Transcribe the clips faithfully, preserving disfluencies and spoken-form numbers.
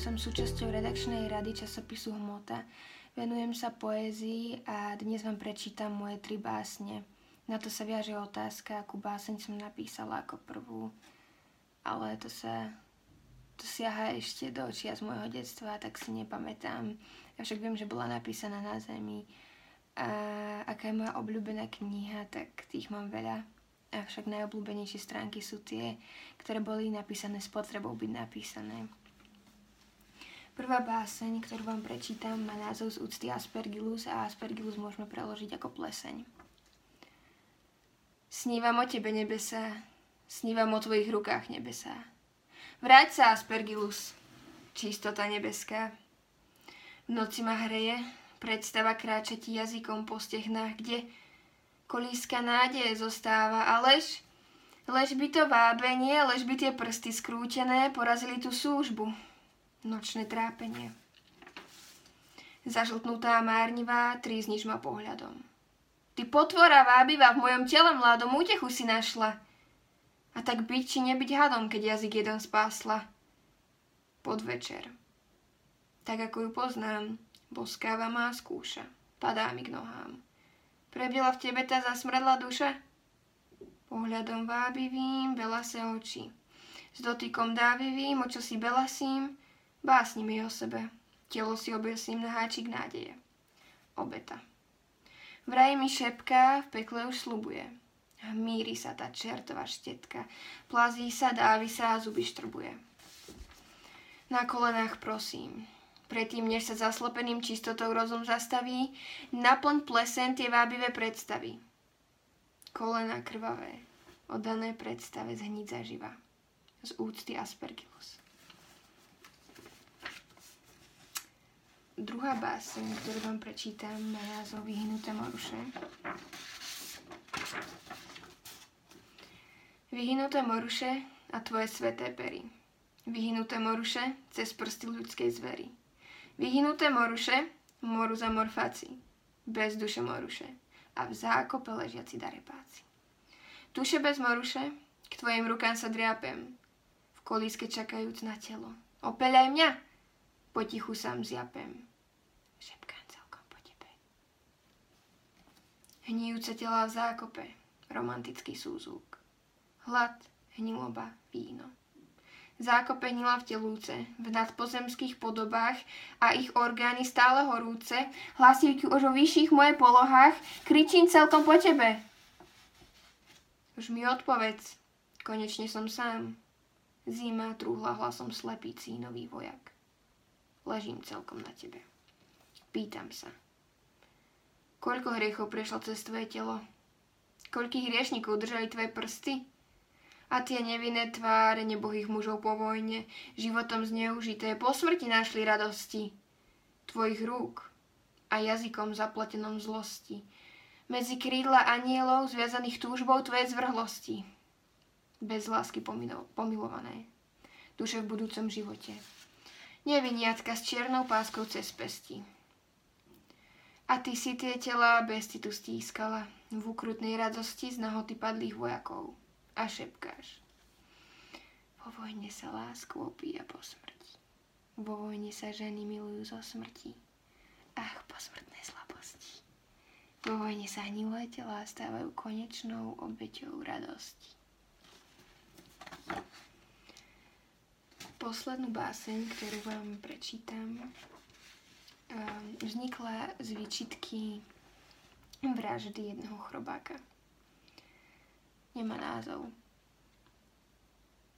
som súčasťou redakčnej rady časopisu Hmota. Venujem sa poézii a dnes vám prečítam moje tri básne. Na to sa viaže otázka, akú báseň som napísala ako prvú. Ale to sa to siaha ešte do čias môjho detstva, tak si nepamätám. Avšak viem, že bola napísaná na zemi. A aká je moja obľúbená kniha, tak tých mám veľa. Avšak najobľúbenejšie stránky sú tie, ktoré boli napísané s potrebou byť napísané. Prvá báseň, ktorú vám prečítam, má názov Z úcty Aspergillus a Aspergillus môžeme preložiť ako pleseň. Snívam o tebe, nebesá, snívam o tvojich rukách, nebesá. Vráť sa, Aspergillus, čistota nebeská. V noci ma hreje, predstava kráča ti jazykom po stehnách, kde kolíska nádeje zostáva a lež, lež by to vábenie, lež by tie prsty skrútené porazili tú súžbu, nočné trápenie. Zažltnutá márnivá trízniš ma pohľadom. Ty potvora vábiva, v mojom tele mladom útechu si našla. A tak byť či nebyť hadom, keď jazyk jeden spásla. Podvečer. Tak ako ju poznám, boskáva ma a skúša, padá mi k nohám. Prebila v tebe tá zasmrdlá duša? Pohľadom vábivým, belase oči. S dotykom dávivým, o čo si belasím, básni mi o sebe. Telo si obesím na háčik nádeje. Obeta. Vraj mi šepká, v pekle už slubuje. Hmíri sa tá čertová štetka. Plazí sa, dávi sa a zuby štrbuje. Na kolenách prosím. Predtým, než sa zaslepeným čistotou rozum zastaví, naplň plesen tie vábivé predstavy. Kolena krvavé, oddané predstave zhniť zaživa. Z úcty Aspergillus. Druhá báseň, ktorú vám prečítam, má názov Vyhnuté moruše. Vyhnuté moruše a tvoje sveté pery. Vyhnuté moruše cez prsty ľudskej zvery. Vyhynuté moruše, moru za morfáci, bez duše moruše a v zákope ležiaci darepáci. Tuše bez moruše, k tvojim rukám sa driapem, v kolíske čakajúc na telo. Opeľaj mňa, potichu sám zjapem, šepkám celkom po tebe. Hníjúce tela v zákope, romantický súzúk, hlad, hniloba, víno. Zákopenila v telúce, v nadpozemských podobách a ich orgány stále horúce, hlasí ti už o vyšších mojej polohách, kričím celkom po tebe. Už mi odpovedz, konečne som sám. Zima trúhla hlasom slepý cínový vojak. Ležím celkom na tebe. Pýtam sa. Koľko hriechov prešlo cez tvoje telo? Koľkých hriešnikov držali tvoje prsty? A tie nevinné tváre nebohých mužov po vojne, životom zneužité, po smrti našli radosti tvojich rúk a jazykom zapletenom zlosti. Medzi krídla anielov zviazaných túžbou tvojej zvrhlosti. Bez lásky pomilo- pomilované, duše v budúcom živote. Neviniatka s čiernou páskou cez pesti. A ty si tie tela bestitu stískala v ukrutnej radosti z nahoty padlých vojakov. A šepkáš. Vo vojne sa lásku opíja po smrti. Vo vojne sa ženy milujú zo smrti. Ach, posmrtné slabosti. Vo vojne sa hnilé telá stávajú konečnou obeťou radosti. Poslednú báseň, ktorú vám prečítam, vznikla z výčitky vraždy jedného chrobáka. Nemá názov.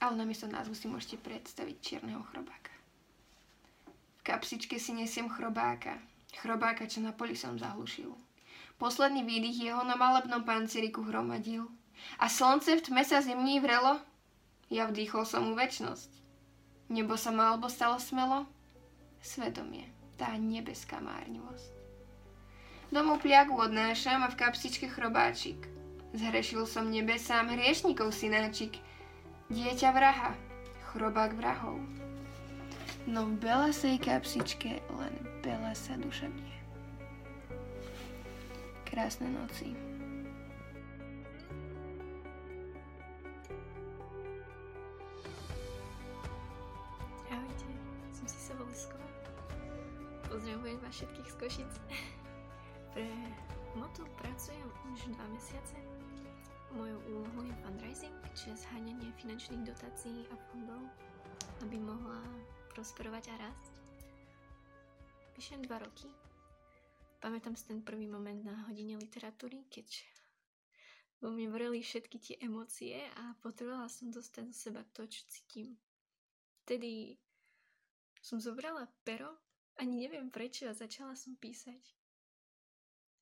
Ale namiesto názvu si môžete predstaviť čierneho chrobáka. V kapsičke si nesiem chrobáka. Chrobáka, čo na poli som zahlušil. Posledný výdych jeho na malebnom pancieriku hromadil. A slnce v tme sa zimní vrelo. Ja vdýchol som mu večnosť. Nebo sa ma alebo stalo smelo. Svedomie, tá nebeská márnivosť. Domov pliagu odnášam a v kapsičke chrobáčik. Zhrešil som nebesám hriešnikov synáčik, dieťa vraha, chrobák vrahov. No v belasej kapsičke len belasa duša mne. Krásne noci. Ahojte, som musí sa voliskovat. Pozdravujem vás všetkých z Košic. Pre Hmotu pracujem už dva mesiace. Mojou úlohou je fundraising, čiže zháňanie finančných dotácií a fondov, aby mohla prosperovať a rásť. Píšem dva roky. Pamätám si ten prvý moment na hodine literatúry, keď vo mne vreli všetky tie emócie a potrebovala som dostať do seba to, čo cítim. Vtedy som zobrala pero, ani neviem prečo, a začala som písať.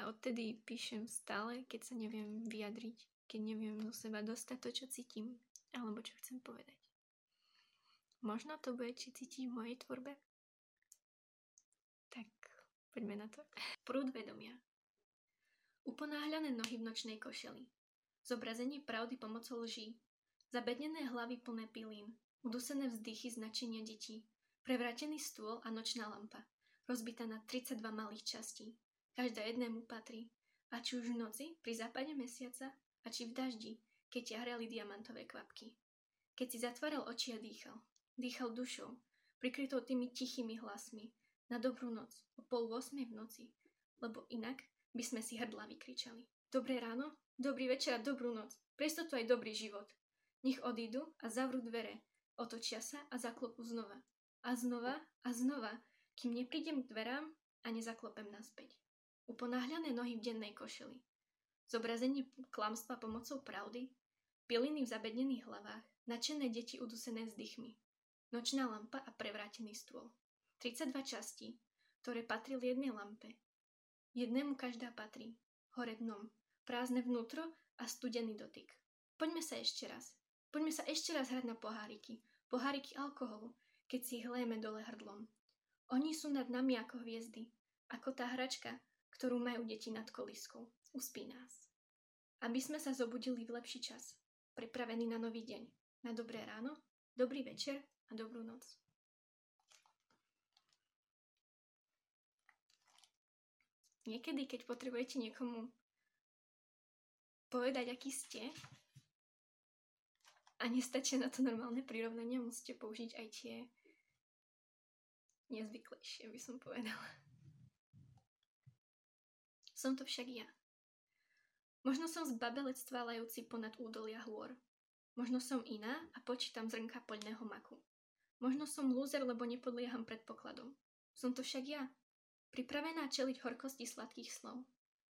A odtedy píšem stále, keď sa neviem vyjadriť, keď neviem zo seba dostať to, čo cítim, alebo čo chcem povedať. Možno to bude, či cíti v mojej tvorbe? Tak, poďme na to. Prúd vedomia. Uponáhľané nohy v nočnej košeli. Zobrazenie pravdy pomocou lží. Zabednené hlavy plné pilín. Udusené vzdychy značenia detí. Prevrátený stôl a nočná lampa. Rozbitá na tridsaťdva malých častí. Každá jednému patrí. A či už v noci, pri západe mesiaca, a či v daždi, keď ťahrali diamantové kvapky. Keď si zatváral oči a dýchal. Dýchal dušou, prikrytou tými tichými hlasmi. Na dobrú noc, o pol ôsmej v noci. Lebo inak by sme si hrdla vykričali. Dobré ráno, dobrý večer a dobrú noc. Presto to aj dobrý život. Nech odídu a zavrú dvere. Otočia sa a zaklopú znova. A znova a znova, kým neprídem k dverám a nezaklopem naspäť. Uponáhľané nohy v dennej košeli, zobrazenie klamstva pomocou pravdy, piliny v zabednených hlavách, nadšené deti udusené vzdychmi, nočná lampa a prevrátený stôl. tridsaťdva častí, ktoré patrili jednej lampe. Jednému každá patrí, hore dnom, prázdne vnútro a studený dotyk. Poďme sa ešte raz. Poďme sa ešte raz hrať na poháriky, poháriky alkoholu, keď si ich hlejeme dole hrdlom. Oni sú nad nami ako hviezdy, ako tá hračka, ktorú majú deti nad koliskou. Uspí nás. Aby sme sa zobudili v lepší čas, pripravení na nový deň, na dobré ráno, dobrý večer a dobrú noc. Niekedy, keď potrebujete niekomu povedať, aký ste, a nestačí na to normálne prirovnanie, musíte použiť aj tie nezvyklejšie, by som povedala. Som to však ja. Možno som zbabelec stválajúci ponad údolia hôr. Možno som iná a počítam zrnka poľného maku. Možno som lúzer, lebo nepodlieham predpokladom. Som to však ja. Pripravená čeliť horkosti sladkých slov.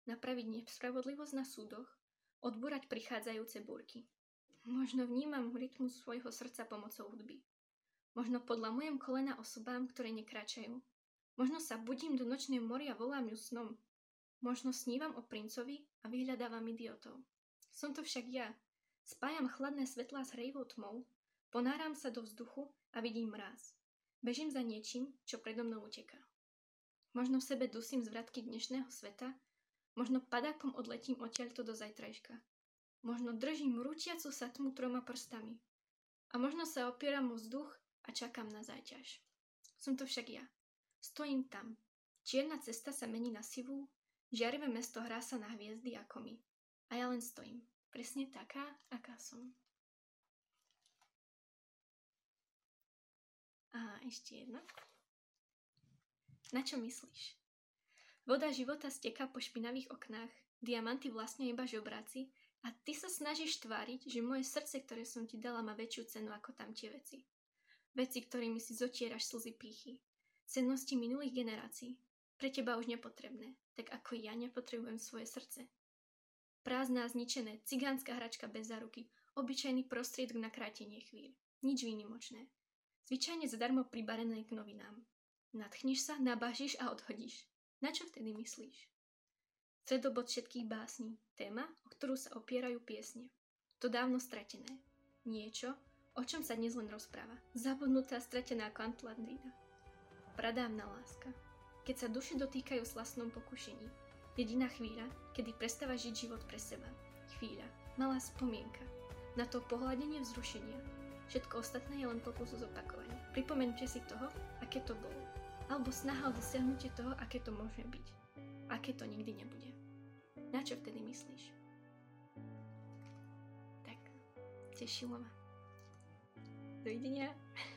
Napraviť nespravodlivosť na súdoch. Odbúrať prichádzajúce búrky. Možno vnímam rytmus svojho srdca pomocou hudby. Možno podlamujem kolena osobám, ktoré nekračajú. Možno sa budím do nočnej mori a volám ju snom. Možno snívam o princovi a vyhľadávam idiotov. Som to však ja. Spájam chladné svetlá s hrejivou tmou, ponáram sa do vzduchu a vidím mráz. Bežím za niečím, čo predo mnou uteká. Možno v sebe dusím zvratky dnešného sveta, možno padákom odletím odtiaľto do zajtrajška. Možno držím ručiacu sa tmu troma prstami. A možno sa opieram o vzduch a čakám na záťaž. Som to však ja. Stojím tam. Čierna cesta sa mení na sivú, žiarivé mesto hrá sa na hviezdy ako my. A ja len stojím. Presne taká, aká som. A ešte jedna. Na čo myslíš? Voda života steká po špinavých oknách, diamanty vlastne iba žobráci a ty sa snažíš tváriť, že moje srdce, ktoré som ti dala, má väčšiu cenu ako tam tie veci. Veci, ktorými si zotieraš slzy pýchy. Cennosti minulých generácií. Pre teba už nepotrebné, tak ako ja nepotrebujem svoje srdce. Prázdna a zničené, cigánska hračka bez záruky, obyčajný prostriedok na krátenie chvíľ. Nič výnimočné. Zvyčajne zadarmo pribarené k novinám. Nadchneš sa, nabažíš a odhodíš. Na čo vtedy myslíš? Stredobod všetkých básní, téma, o ktorú sa opierajú piesne. To dávno stratené. Niečo, o čom sa dnes len rozpráva. Zabudnutá, stratená ako Atlantida. Pradávna láska. Keď sa duše dotýkajú v slastnom pokušení. Jediná chvíľa, kedy prestáva žiť život pre seba. Chvíľa, malá spomienka. Na to pohľadenie vzrušenia. Všetko ostatné je len pokus o zopakovanie. Pripomeňte si toho, aké to bolo. Alebo snaha o dosiahnutie toho, aké to môže byť. Aké to nikdy nebude. Na čo vtedy myslíš? Tak, tešilo ma. Dovidenia.